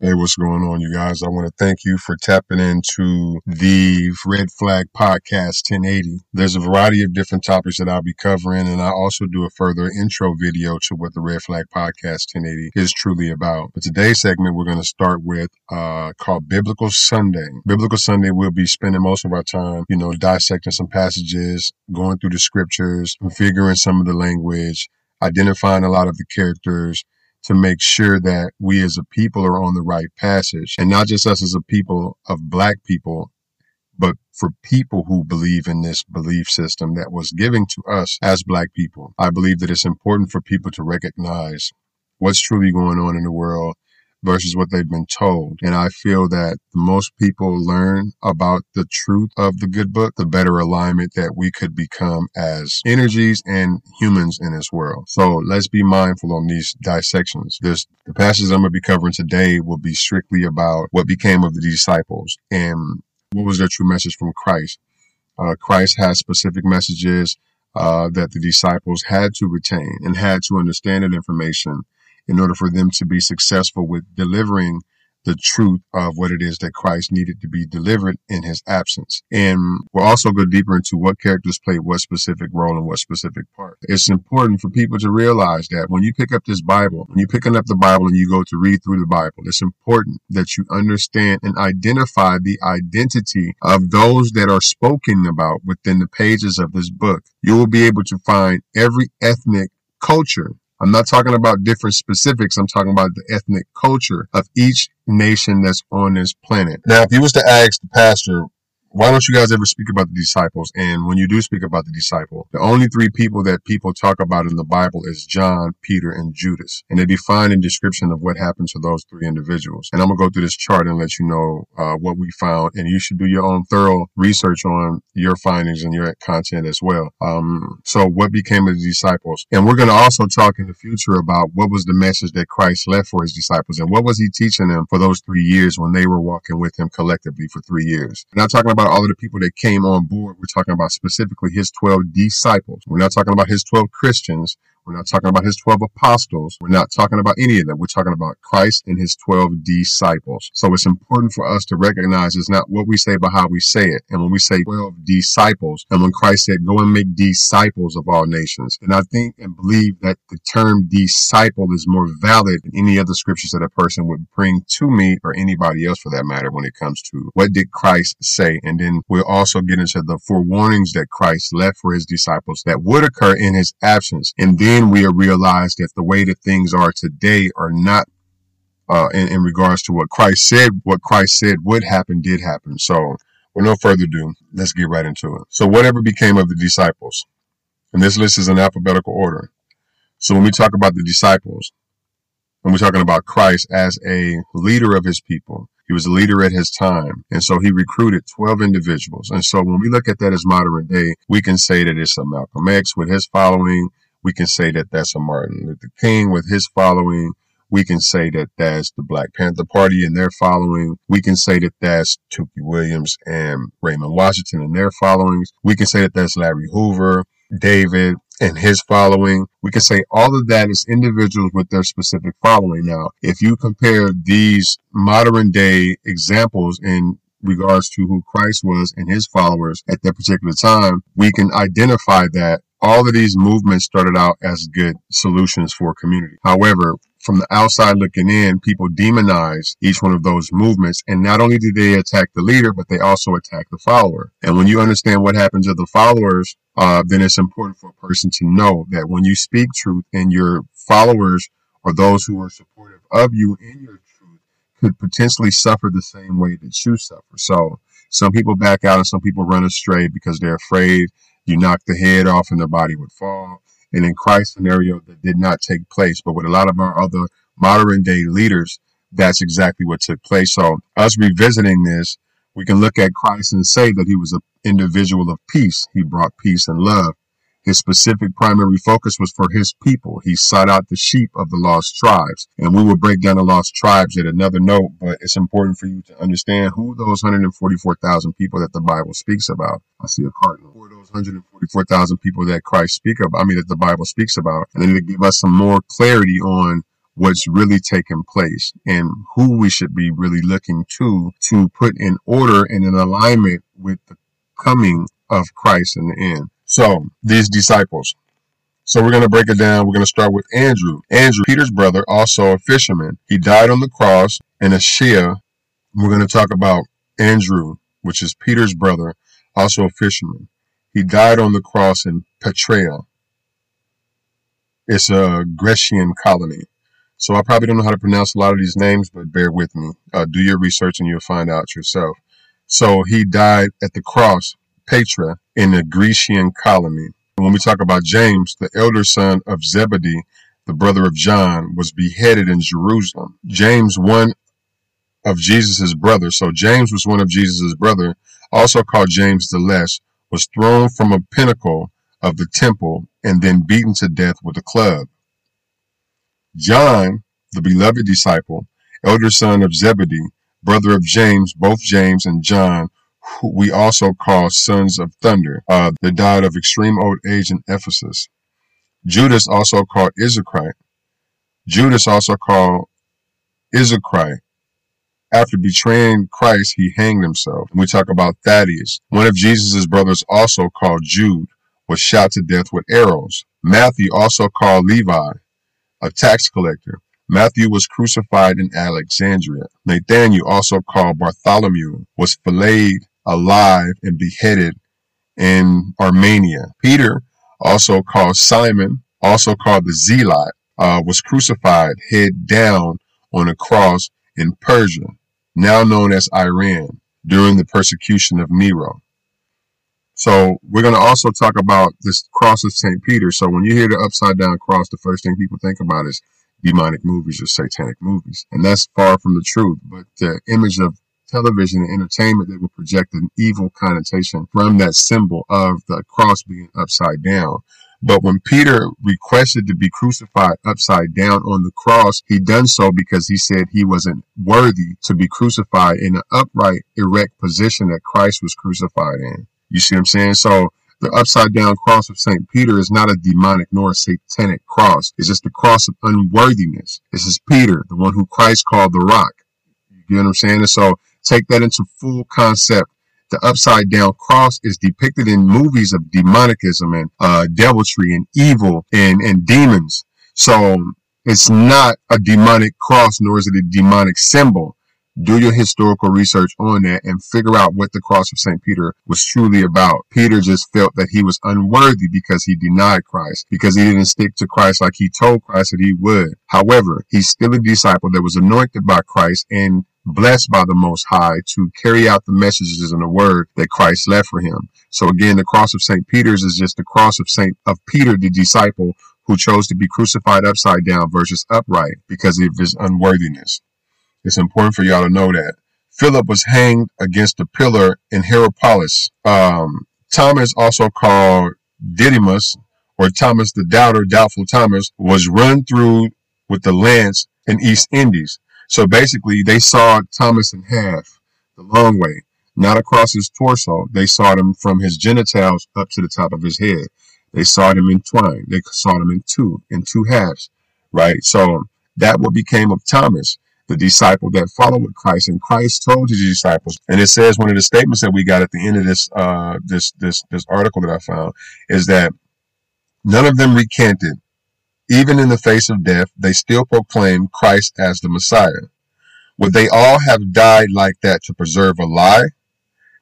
Hey, what's going on, you guys? I want to thank you for tapping into the Red Flag Podcast 1080. There's a variety of different topics that I'll be covering, and I also do a further intro video to what the Red Flag Podcast 1080 is truly about. But today's segment we're going to start with called Biblical Sunday. Biblical Sunday, we'll be spending most of our time, you know, dissecting some passages, going through the scriptures, figuring some of the language, identifying a lot of the characters, to make sure that we as a people are on the right passage. And not just us as a people of Black people, but for people who believe in this belief system that was given to us as Black people. I believe that it's important for people to recognize what's truly going on in the world versus what they've been told. And I feel that most people learn about the truth of the good book, the better alignment that we could become as energies and humans in this world. So let's be mindful on these dissections. The passages I'm going to be covering today will be strictly about what became of the disciples and what was their true message from Christ. Christ has specific messages that the disciples had to retain and had to understand that information in order for them to be successful with delivering the truth of what it is that Christ needed to be delivered in his absence. And we'll also go deeper into what characters played what specific role and what specific part. It's important for people to realize that when you pick up this Bible, when you're picking up the Bible and you go to read through the Bible, it's important that you understand and identify the identity of those that are spoken about within the pages of this book. You will be able to find every ethnic culture. I'm not talking about different specifics. I'm talking about the ethnic culture of each nation that's on this planet. Now, if you was to ask the pastor, why don't you guys ever speak about the disciples? And when you do speak about the disciple, the only three people that people talk about in the Bible is John, Peter, and Judas. And they define a description of what happened to those three individuals. And I'm going to go through this chart and let you know what we found. And you should do your own thorough research on your findings and your content as well. So what became of the disciples? And we're going to also talk in the future about what was the message that Christ left for his disciples and what was he teaching them for those 3 years when they were walking with him collectively for 3 years. We're not talking about all of the people that came on board. We're talking about specifically his 12 disciples. We're not talking about his 12 Christians. We're not talking about his 12 apostles. We're not talking about any of them. We're talking about Christ and his 12 disciples. So it's important for us to recognize it's not what we say, but how we say it. And when we say 12 disciples, and when Christ said, go and make disciples of all nations, and I think and believe that the term disciple is more valid than any other scriptures that a person would bring to me or anybody else for that matter when it comes to what did Christ say. And then we'll also get into the forewarnings that Christ left for his disciples that would occur in his absence. And then we'll realize that the way that things are today are not in regards to what Christ said. What Christ said would happen did happen. So with no further ado, let's get right into it. So whatever became of the disciples, and this list is in alphabetical order. So when we talk about the disciples, when we're talking about Christ as a leader of his people, he was a leader at his time. And so he recruited 12 individuals. And so when we look at that as modern day, we can say that it's a Malcolm X with his following. We can say that that's a Martin Luther King with his following. We can say that that's the Black Panther Party and their following. We can say that that's Tookie Williams and Raymond Washington and their followings. We can say that that's Larry Hoover, David and his following. We can say all of that is individuals with their specific following. Now, if you compare these modern day examples in regards to who Christ was and his followers at that particular time, we can identify that all of these movements started out as good solutions for community. However, from the outside looking in, people demonize each one of those movements. And not only did they attack the leader, but they also attack the follower. And when you understand what happens to the followers, then it's important for a person to know that when you speak truth and your followers or those who are supportive of you in your truth could potentially suffer the same way that you suffer. So some people back out and some people run astray because they're afraid. You knock the head off and the body would fall. And in Christ's scenario, that did not take place. But with a lot of our other modern day leaders, that's exactly what took place. So us revisiting this, we can look at Christ and say that he was an individual of peace. He brought peace and love. His specific primary focus was for his people. He sought out the sheep of the lost tribes. And we will break down the lost tribes at another note. But it's important for you to understand who those 144,000 people that the Bible speaks about. I see a cardinal. Who are those 144,000 people that the Bible speaks about? And then to give us some more clarity on what's really taking place and who we should be really looking to put in order and in alignment with the coming of Christ in the end. So these disciples. So we're going to break it down. We're going to start with Andrew. Andrew, Peter's brother, also a fisherman. He died on the cross in a ship. We're going to talk about Andrew, which is Peter's brother, also a fisherman. He died on the cross in Petrea. It's a Grecian colony. So I probably don't know how to pronounce a lot of these names, but bear with me. Do your research and you'll find out yourself. So he died at the cross, Petra, in a Grecian colony. When we talk about James, the elder son of Zebedee, the brother of John, was beheaded in Jerusalem. James, one of Jesus's brother. So James was one of Jesus's brother, also called James the Less, was thrown from a pinnacle of the temple and then beaten to death with a club. John, the beloved disciple, elder son of Zebedee, brother of James, both James and John, who we also call sons of thunder, that died of extreme old age in Ephesus. Judas, also called Iscariot. Judas, also called Iscariot. After betraying Christ, he hanged himself. And we talk about Thaddeus. One of Jesus's brothers, also called Jude, was shot to death with arrows. Matthew, also called Levi, a tax collector. Matthew was crucified in Alexandria. Nathanael, also called Bartholomew, was filleted alive and beheaded in Armenia. Peter, also called Simon, also called the Zealot, was crucified head down on a cross in Persia, now known as Iran, during the persecution of Nero. So we're going to also talk about this cross of St. Peter. So when you hear the upside down cross, the first thing people think about is demonic movies or satanic movies. And that's far from the truth. But the image of television and entertainment that will project an evil connotation from that symbol of the cross being upside down. But when Peter requested to be crucified upside down on the cross, he done so because he said he wasn't worthy to be crucified in an upright, erect position that Christ was crucified in. You see what I'm saying? So the upside down cross of St. Peter is not a demonic nor a satanic cross. It's just the cross of unworthiness. This is Peter, the one who Christ called the rock. You get what I'm saying? And so take that into full concept. The upside down cross is depicted in movies of demonicism and deviltry and evil and demons. So it's not a demonic cross, nor is it a demonic symbol. Do your historical research on that and figure out what the cross of St. Peter was truly about. Peter just felt that he was unworthy because he denied Christ, because he didn't stick to Christ like he told Christ that he would. However, he's still a disciple that was anointed by Christ and blessed by the Most High to carry out the messages and the word that Christ left for him. So again, the cross of St. Peter's is just the cross of Peter, the disciple who chose to be crucified upside down versus upright because of his unworthiness. It's important for y'all to know that. Philip was hanged against a pillar in Hierapolis. Thomas, also called Didymus, or Thomas the Doubter, Doubtful Thomas, was run through with the lance in East Indies. So basically, they sawed Thomas in half the long way, not across his torso. They sawed him from his genitals up to the top of his head. They sawed him in twine. They sawed him in two halves, right? So that what became of Thomas, the disciple that followed Christ, and Christ told his disciples. And it says one of the statements that we got at the end of this this article that I found is that none of them recanted. Even in the face of death, they still proclaimed Christ as the Messiah. Would they all have died like that to preserve a lie?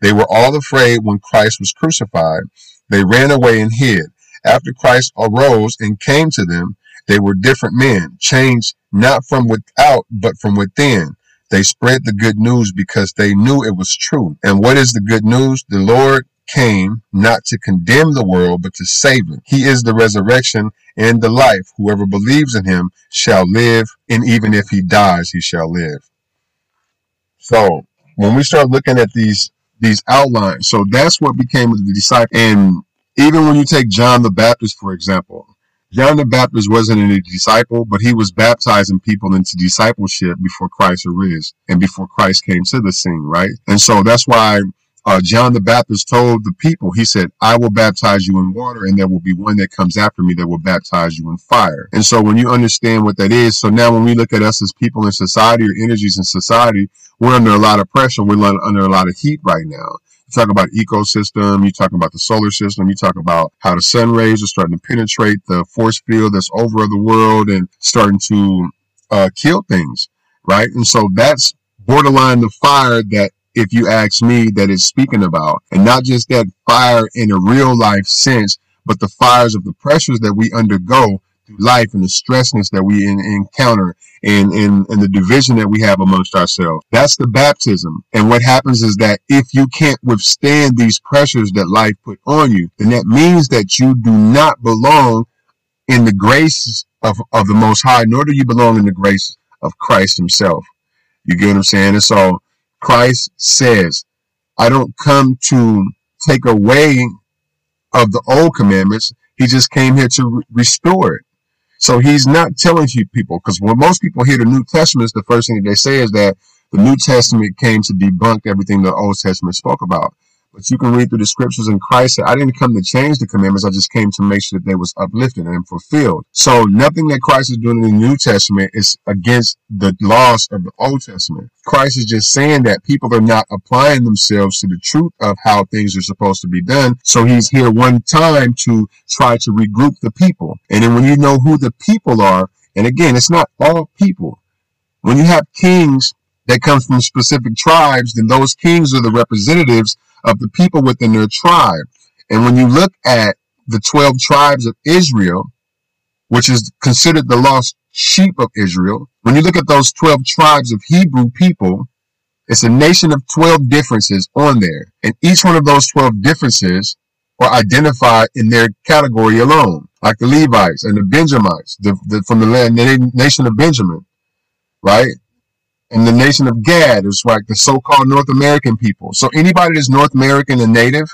They were all afraid when Christ was crucified. They ran away and hid. After Christ arose and came to them, they were different men, changed not from without, but from within. They spread the good news because they knew it was true. And what is the good news? The Lord came not to condemn the world, but to save it. He is the resurrection and the life. Whoever believes in him shall live, and even if he dies, he shall live. So when we start looking at these outlines, so that's what became of the disciple. And even when you take John the Baptist, for example, John the Baptist wasn't a disciple, but he was baptizing people into discipleship before Christ arose and before Christ came to the scene, right? And so that's why John the Baptist told the people, he said, I will baptize you in water, and there will be one that comes after me that will baptize you in fire. And so when you understand what that is, so now when we look at us as people in society or energies in society, we're under a lot of pressure. We're under a lot of heat right now. Talk about ecosystem, you talk about the solar system, you talk about how the sun rays are starting to penetrate the force field that's over the world and starting to kill things, right? And so that's borderline the fire that, if you ask me, that it's speaking about. And not just that fire in a real life sense, but the fires of the pressures that we undergo through life and the stressness that we encounter and the division that we have amongst ourselves. That's the baptism. And what happens is that if you can't withstand these pressures that life put on you, then that means that you do not belong in the grace of the Most High, nor do you belong in the grace of Christ himself. You get what I'm saying? And so Christ says, I don't come to take away of the old commandments. He just came here to restore it. So he's not telling you people, because when most people hear the New Testament, the first thing that they say is that the New Testament came to debunk everything the Old Testament spoke about. But you can read through the scriptures, and Christ said, I didn't come to change the commandments. I just came to make sure that they was uplifted and fulfilled. So nothing that Christ is doing in the New Testament is against the laws of the Old Testament. Christ is just saying that people are not applying themselves to the truth of how things are supposed to be done. So he's here one time to try to regroup the people. And then when you know who the people are, and again, it's not all people. When you have kings that come from specific tribes, then those kings are the representatives of the people within their tribe. And when you look at the 12 tribes of Israel, which is considered the lost sheep of Israel, when you look at those 12 tribes of Hebrew people, it's a nation of 12 differences on there. And each one of those 12 differences are identified in their category alone, like the Levites and the Benjamites, from the land, the nation of Benjamin, right? And the nation of Gad is like the so-called North American people. So anybody that's North American and native,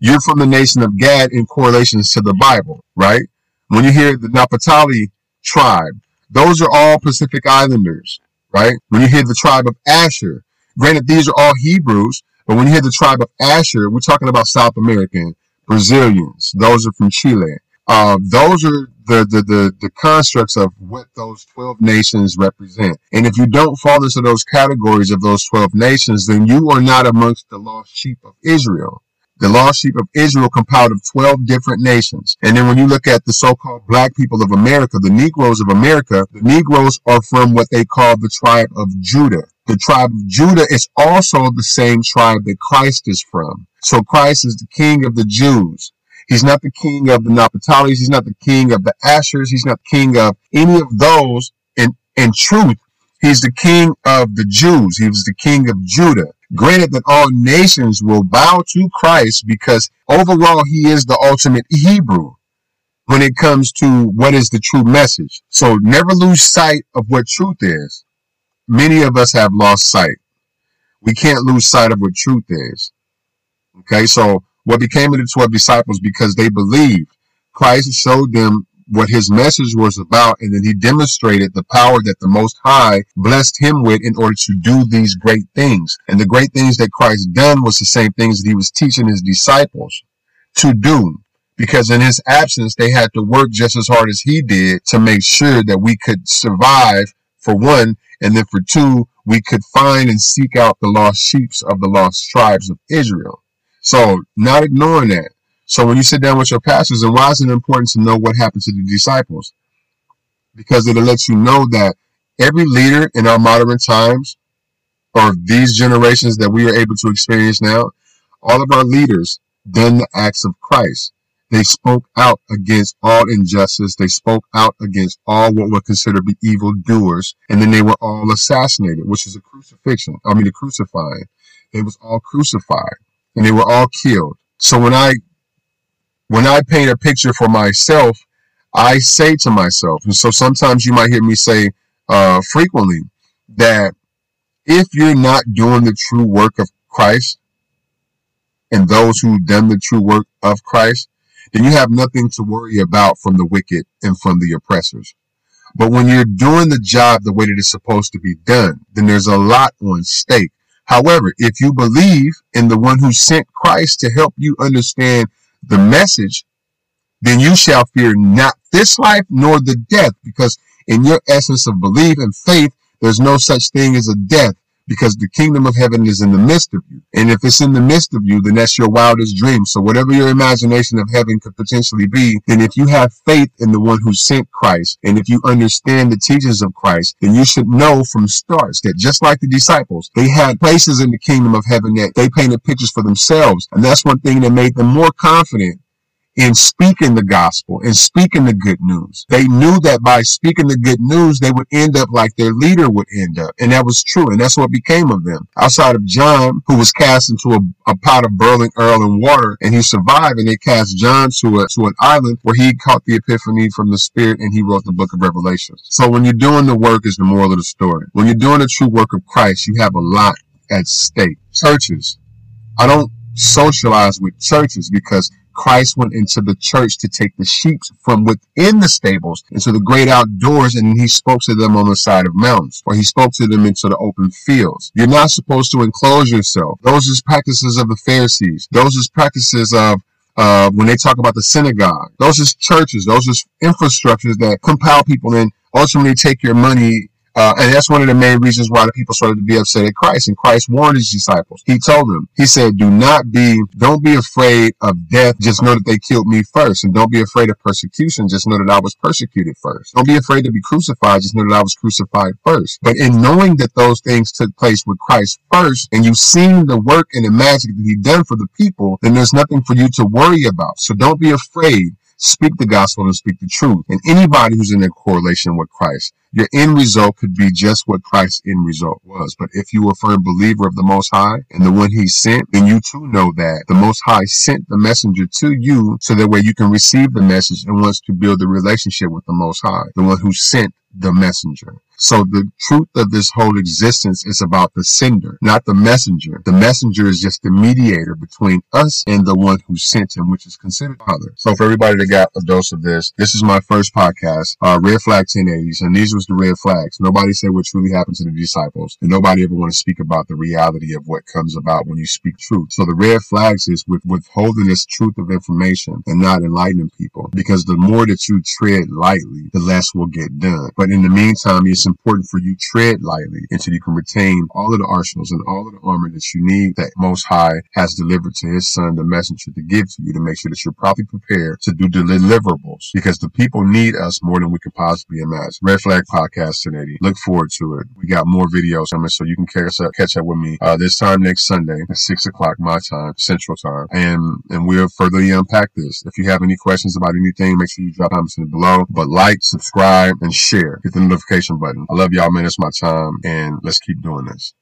you're from the nation of Gad in correlations to the Bible, right? When you hear the Naphtali tribe, those are all Pacific Islanders, right? When you hear the tribe of Asher, granted, these are all Hebrews, but when you hear the tribe of Asher, we're talking about South American, Brazilians. Those are from Chile. Those are the constructs of what those 12 nations represent. And if you don't fall into those categories of those 12 nations, then you are not amongst the lost sheep of Israel. The lost sheep of Israel compiled of 12 different nations. And then when you look at the so-called black people of America, the Negroes of America, the Negroes are from what they call the tribe of Judah. The tribe of Judah is also the same tribe that Christ is from. So Christ is the king of the Jews. He's not the king of the Naphtalis. He's not the king of the Ashers. He's not the king of any of those. In truth, he's the king of the Jews. He was the king of Judah. Granted that all nations will bow to Christ because overall he is the ultimate Hebrew when it comes to what is the true message. So never lose sight of what truth is. Many of us have lost sight. We can't lose sight of what truth is. Okay, so what became of the 12 disciples because they believed. Christ showed them what his message was about, and then he demonstrated the power that the Most High blessed him with in order to do these great things. And the great things that Christ done was the same things that he was teaching his disciples to do, because in his absence, they had to work just as hard as he did to make sure that we could survive, for one, and then for two, we could find and seek out the lost sheep of the lost tribes of Israel. So not ignoring that. So when you sit down with your pastors, and why is it important to know what happened to the disciples? Because it lets you know that every leader in our modern times, or these generations that we are able to experience now, all of our leaders done the acts of Christ. They spoke out against all injustice. They spoke out against all what were considered to be evildoers. And then they were all assassinated, which is a crucifixion. I mean, a crucifying. It was all crucified. And they were all killed. So when I paint a picture for myself, I say to myself, and so sometimes you might hear me say frequently, that if you're not doing the true work of Christ and those who've done the true work of Christ, then you have nothing to worry about from the wicked and from the oppressors. But when you're doing the job the way that it's supposed to be done, then there's a lot on stake. However, if you believe in the one who sent Christ to help you understand the message, then you shall fear not this life nor the death, because in your essence of belief and faith, there's no such thing as a death, because the kingdom of heaven is in the midst of you. And if it's in the midst of you, then that's your wildest dream. So whatever your imagination of heaven could potentially be, then if you have faith in the one who sent Christ, and if you understand the teachings of Christ, then you should know from starts that just like the disciples, they had places in the kingdom of heaven that they painted pictures for themselves. And that's one thing that made them more confident in speaking the gospel and speaking the good news. They knew that by speaking the good news, they would end up like their leader would end up. And that was true. And that's what became of them. Outside of John, who was cast into a pot of boiling oil and water, and he survived, and they cast John to an island where he caught the epiphany from the Spirit, and he wrote the book of Revelation. So when you're doing the work is the moral of the story. When you're doing the true work of Christ, you have a lot at stake. Churches. I don't socialize with churches because Christ went into the church to take the sheep from within the stables into the great outdoors, and he spoke to them on the side of mountains, or he spoke to them into the open fields. You're not supposed to enclose yourself. Those is practices of the Pharisees. Those is practices of when they talk about the synagogue. Those is churches. Those is infrastructures that compile people and ultimately take your money. And that's one of the main reasons why the people started to be upset at Christ. And Christ warned his disciples. He told them, he said, don't be afraid of death. Just know that they killed me first. And don't be afraid of persecution. Just know that I was persecuted first. Don't be afraid to be crucified. Just know that I was crucified first. But in knowing that those things took place with Christ first, and you've seen the work and the magic that he done for the people, then there's nothing for you to worry about. So don't be afraid. Speak the gospel and speak the truth. And anybody who's in a correlation with Christ, your end result could be just what Christ's end result was. But if you were a firm believer of the Most High and the one he sent, then you too know that the Most High sent the messenger to you so that way you can receive the message and wants to build a relationship with the Most High, the one who sent the messenger. So the truth of this whole existence is about the sender, not the messenger. The messenger is just the mediator between us and the one who sent him, which is considered Father. So for everybody that got a dose of this is my first podcast, Red Flag 1080s, and these was the red flags. Nobody said what truly happened to the disciples, and nobody ever want to speak about the reality of what comes about when you speak truth. So the red flags is with withholding this truth of information and not enlightening people, because the more that you tread lightly, the less will get done. But in the meantime, it's important for you tread lightly until you can retain all of the arsenals and all of the armor that you need that Most High has delivered to his son, the messenger, to give to you, to make sure that you're properly prepared to do deliverables, because the people need us more than we could possibly imagine. Red Flag Podcast 1080. Look forward to it. We got more videos coming, so you can catch up with me this time next Sunday at 6 o'clock my time, Central Time, and we'll further unpack this. If you have any questions about anything, make sure you drop comments in it below, but like, subscribe, and share. Hit the notification button. I love y'all, man. It's my time, and let's keep doing this.